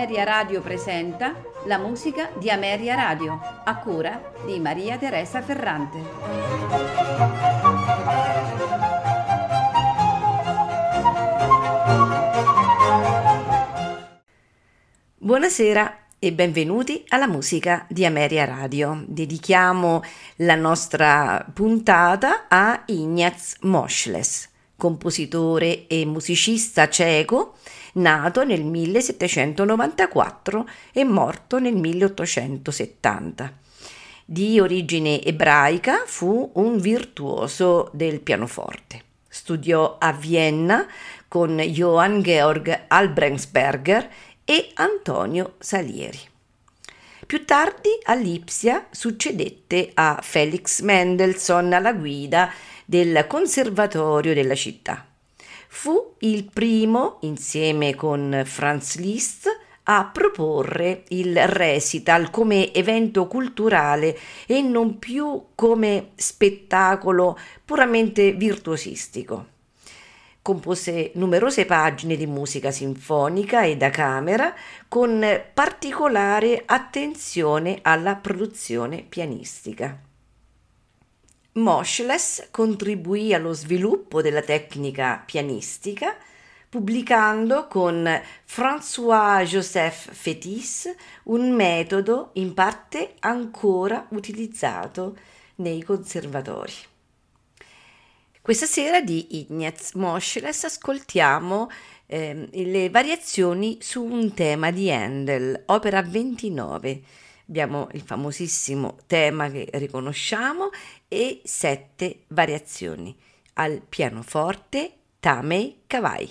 Ameria Radio presenta la musica di Ameria Radio, a cura di Maria Teresa Ferrante. Buonasera e benvenuti alla musica di Ameria Radio. Dedichiamo la nostra puntata a Ignaz Moscheles, compositore e musicista ceco, nato nel 1794 e morto nel 1870. Di origine ebraica, fu un virtuoso del pianoforte. Studiò a Vienna con Johann Georg Albrechtsberger e Antonio Salieri. Più tardi a Lipsia succedette a Felix Mendelssohn alla guida del conservatorio della città. Fu il primo, insieme con Franz Liszt, a proporre il recital come evento culturale e non più come spettacolo puramente virtuosistico. Compose numerose pagine di musica sinfonica e da camera, con particolare attenzione alla produzione pianistica. Moscheles contribuì allo sviluppo della tecnica pianistica, pubblicando con François-Joseph Fétis un metodo in parte ancora utilizzato nei conservatori. Questa sera di Ignaz Moscheles ascoltiamo le variazioni su un tema di Händel, opera 29. Abbiamo il famosissimo tema che riconosciamo e 7 variazioni al pianoforte Tamae Kawai.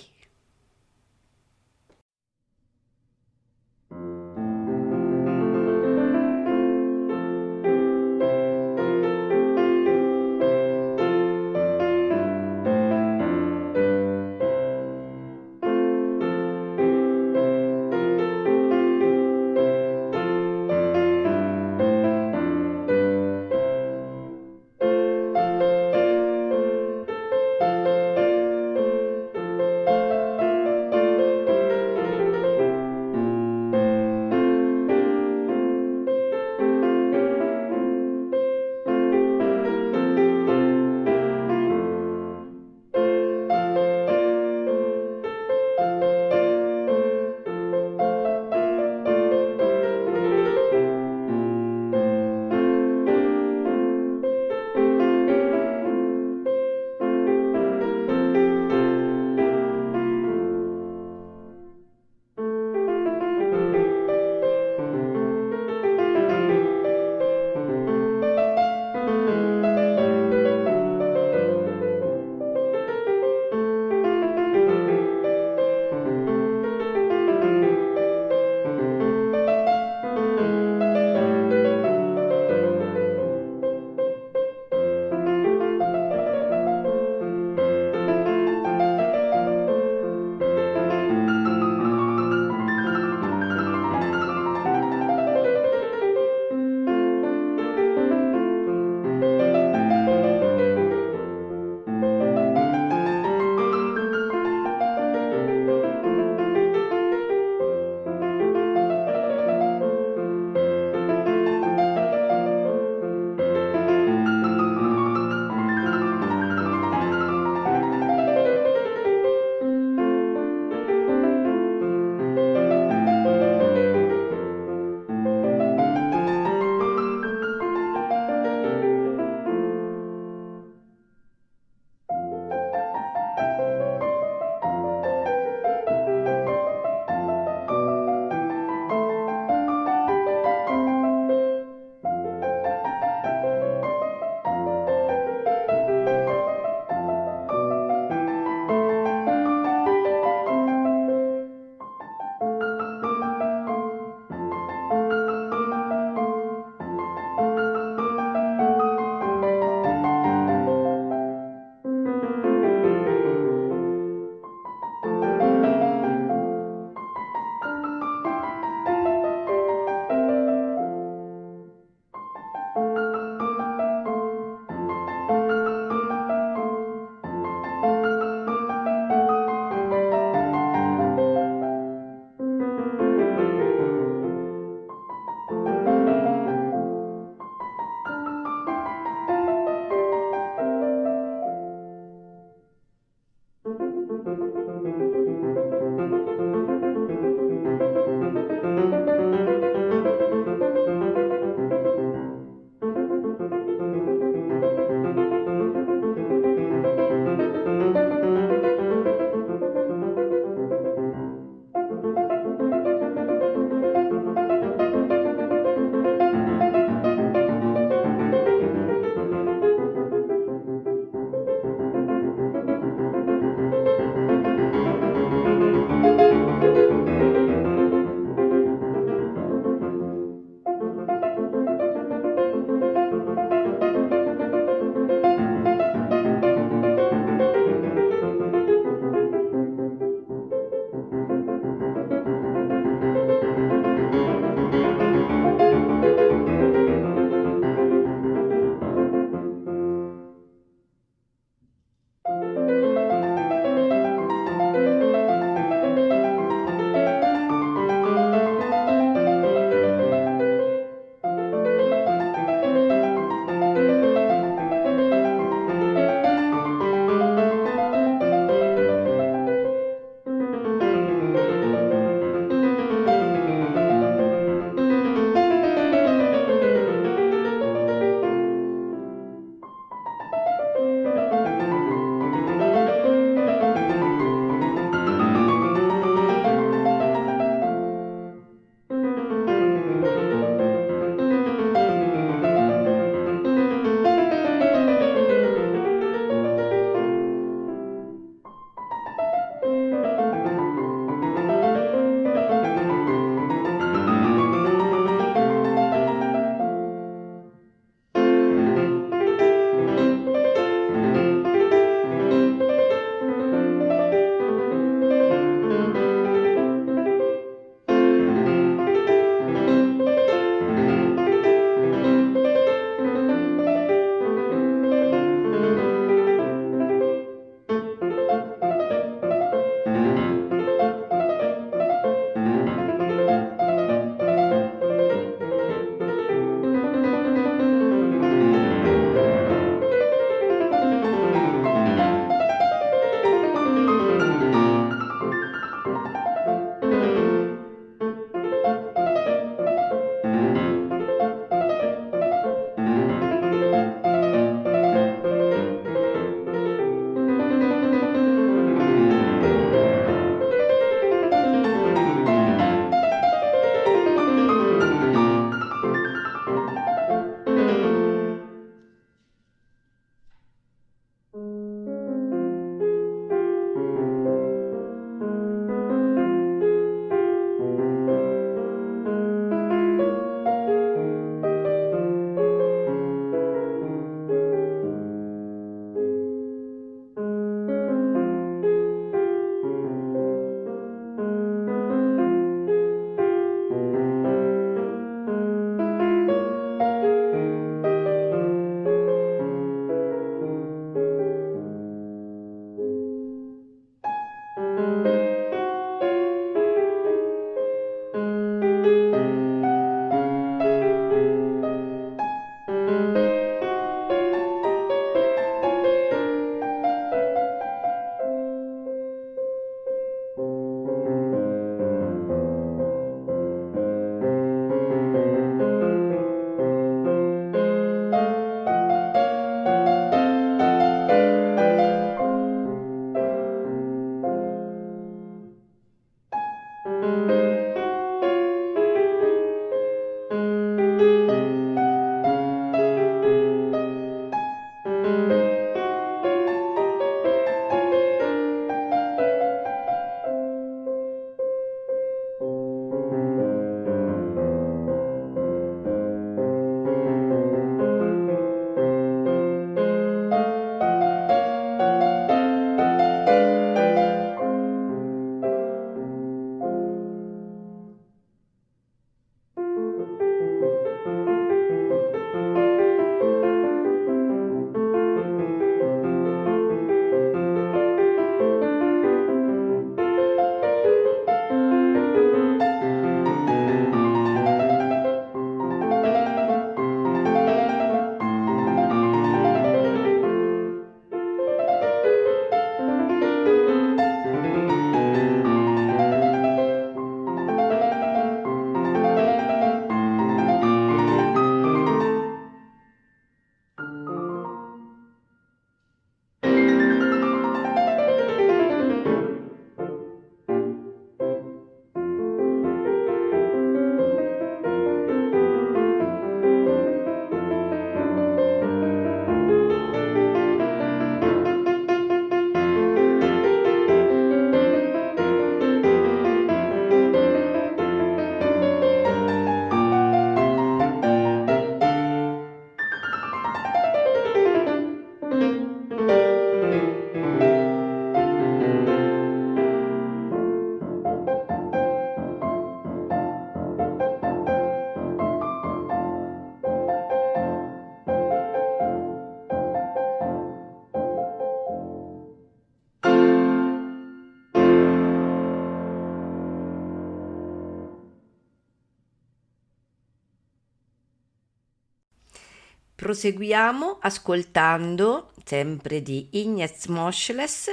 Proseguiamo ascoltando, sempre di Ignaz Moscheles,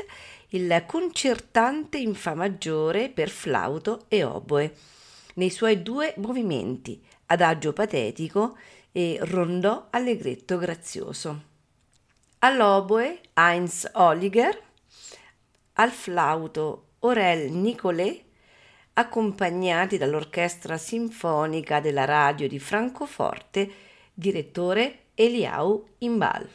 il concertante in fa maggiore per flauto e oboe, nei suoi due movimenti, adagio patetico e rondò allegretto grazioso. All'oboe Heinz Holliger, al flauto Aurèle Nicolet, accompagnati dall'Orchestra Sinfonica della Radio di Francoforte, direttore Eliahu Inbal.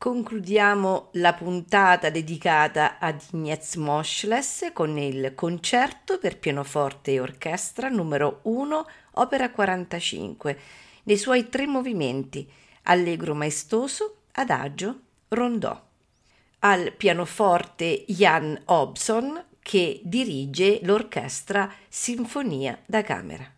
Concludiamo la puntata dedicata ad Ignaz Moscheles con il concerto per pianoforte e orchestra numero 1, opera 45, nei suoi 3 movimenti, allegro maestoso, adagio, rondò. Al pianoforte Ian Hobson, che dirige l'orchestra Sinfonia da Camera.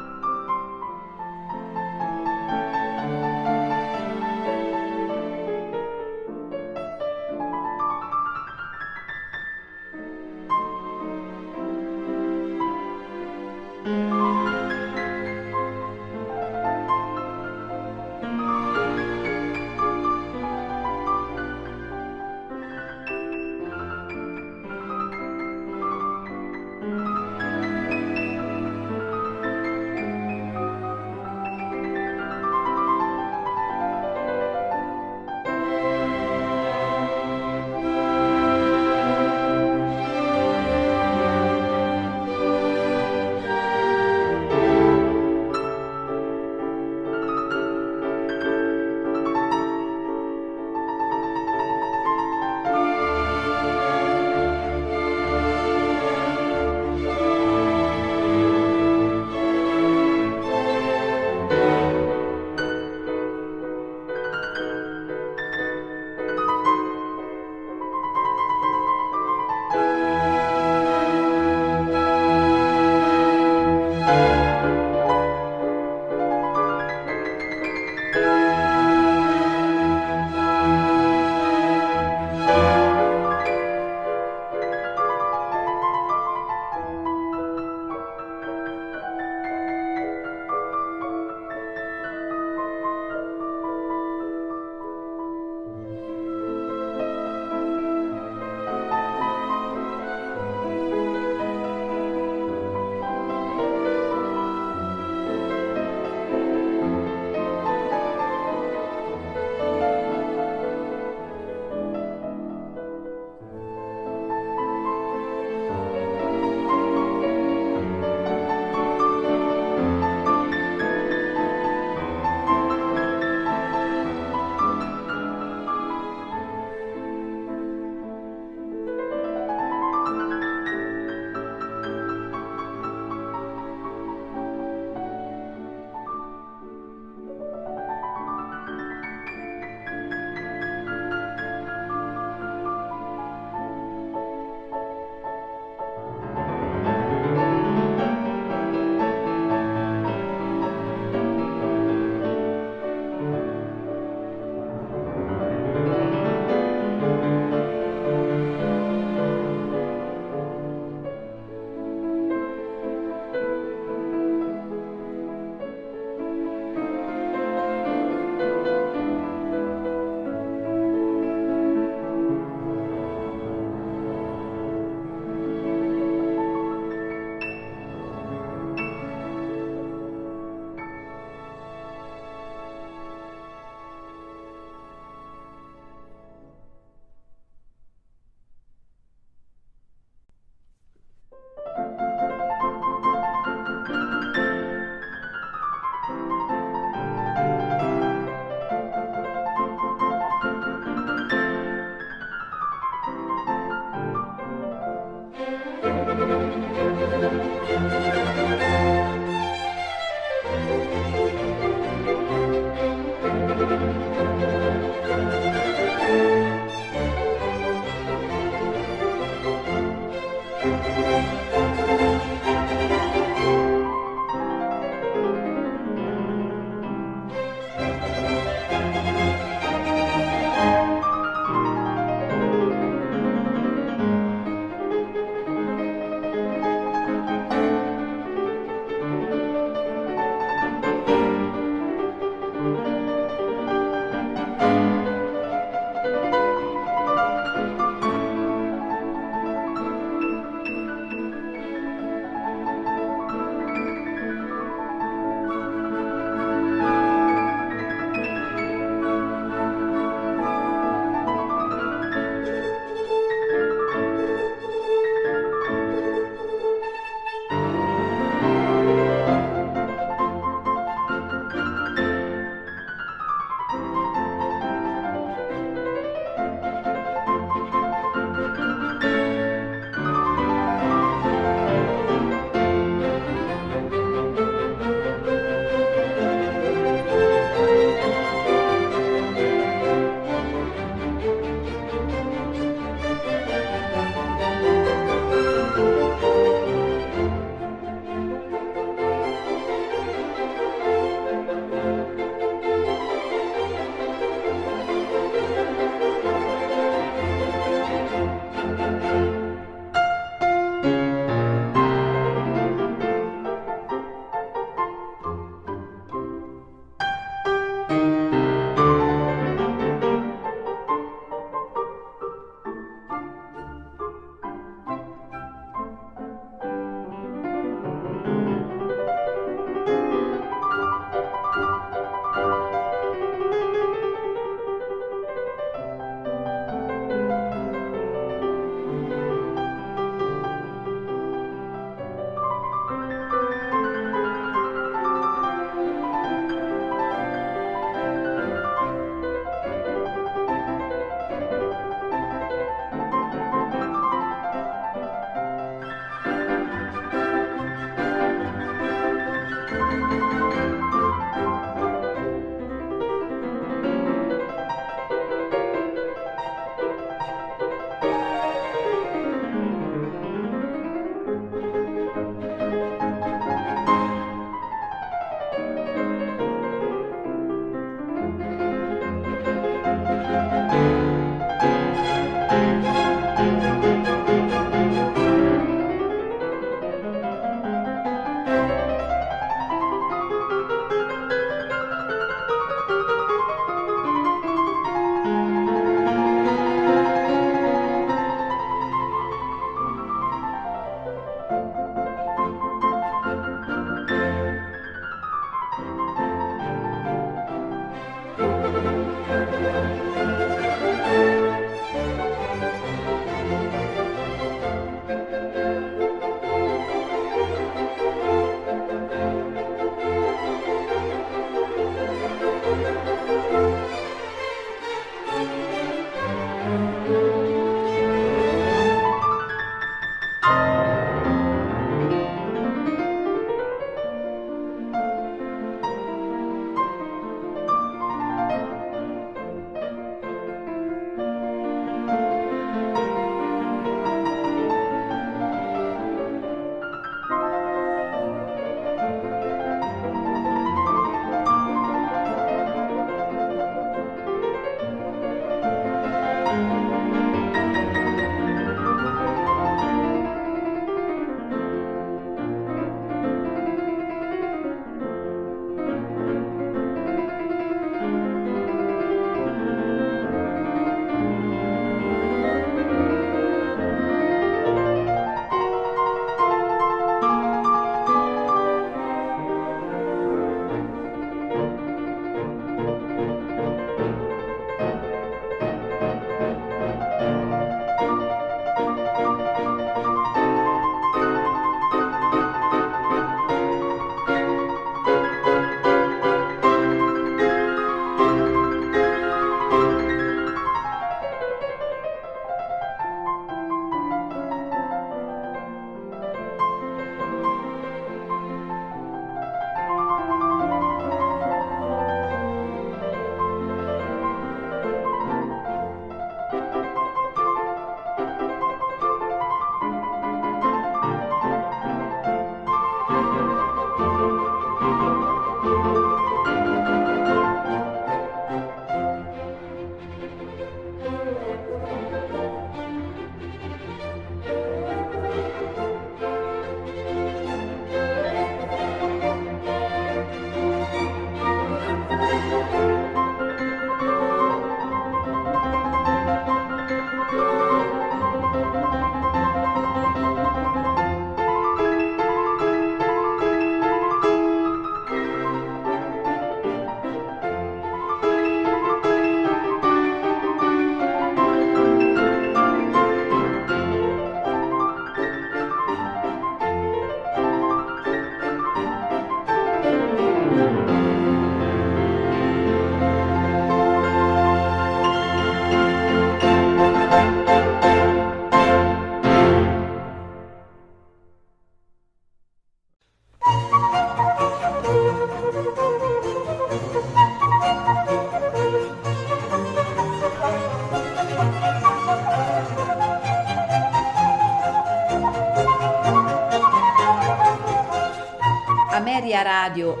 Ameria Radio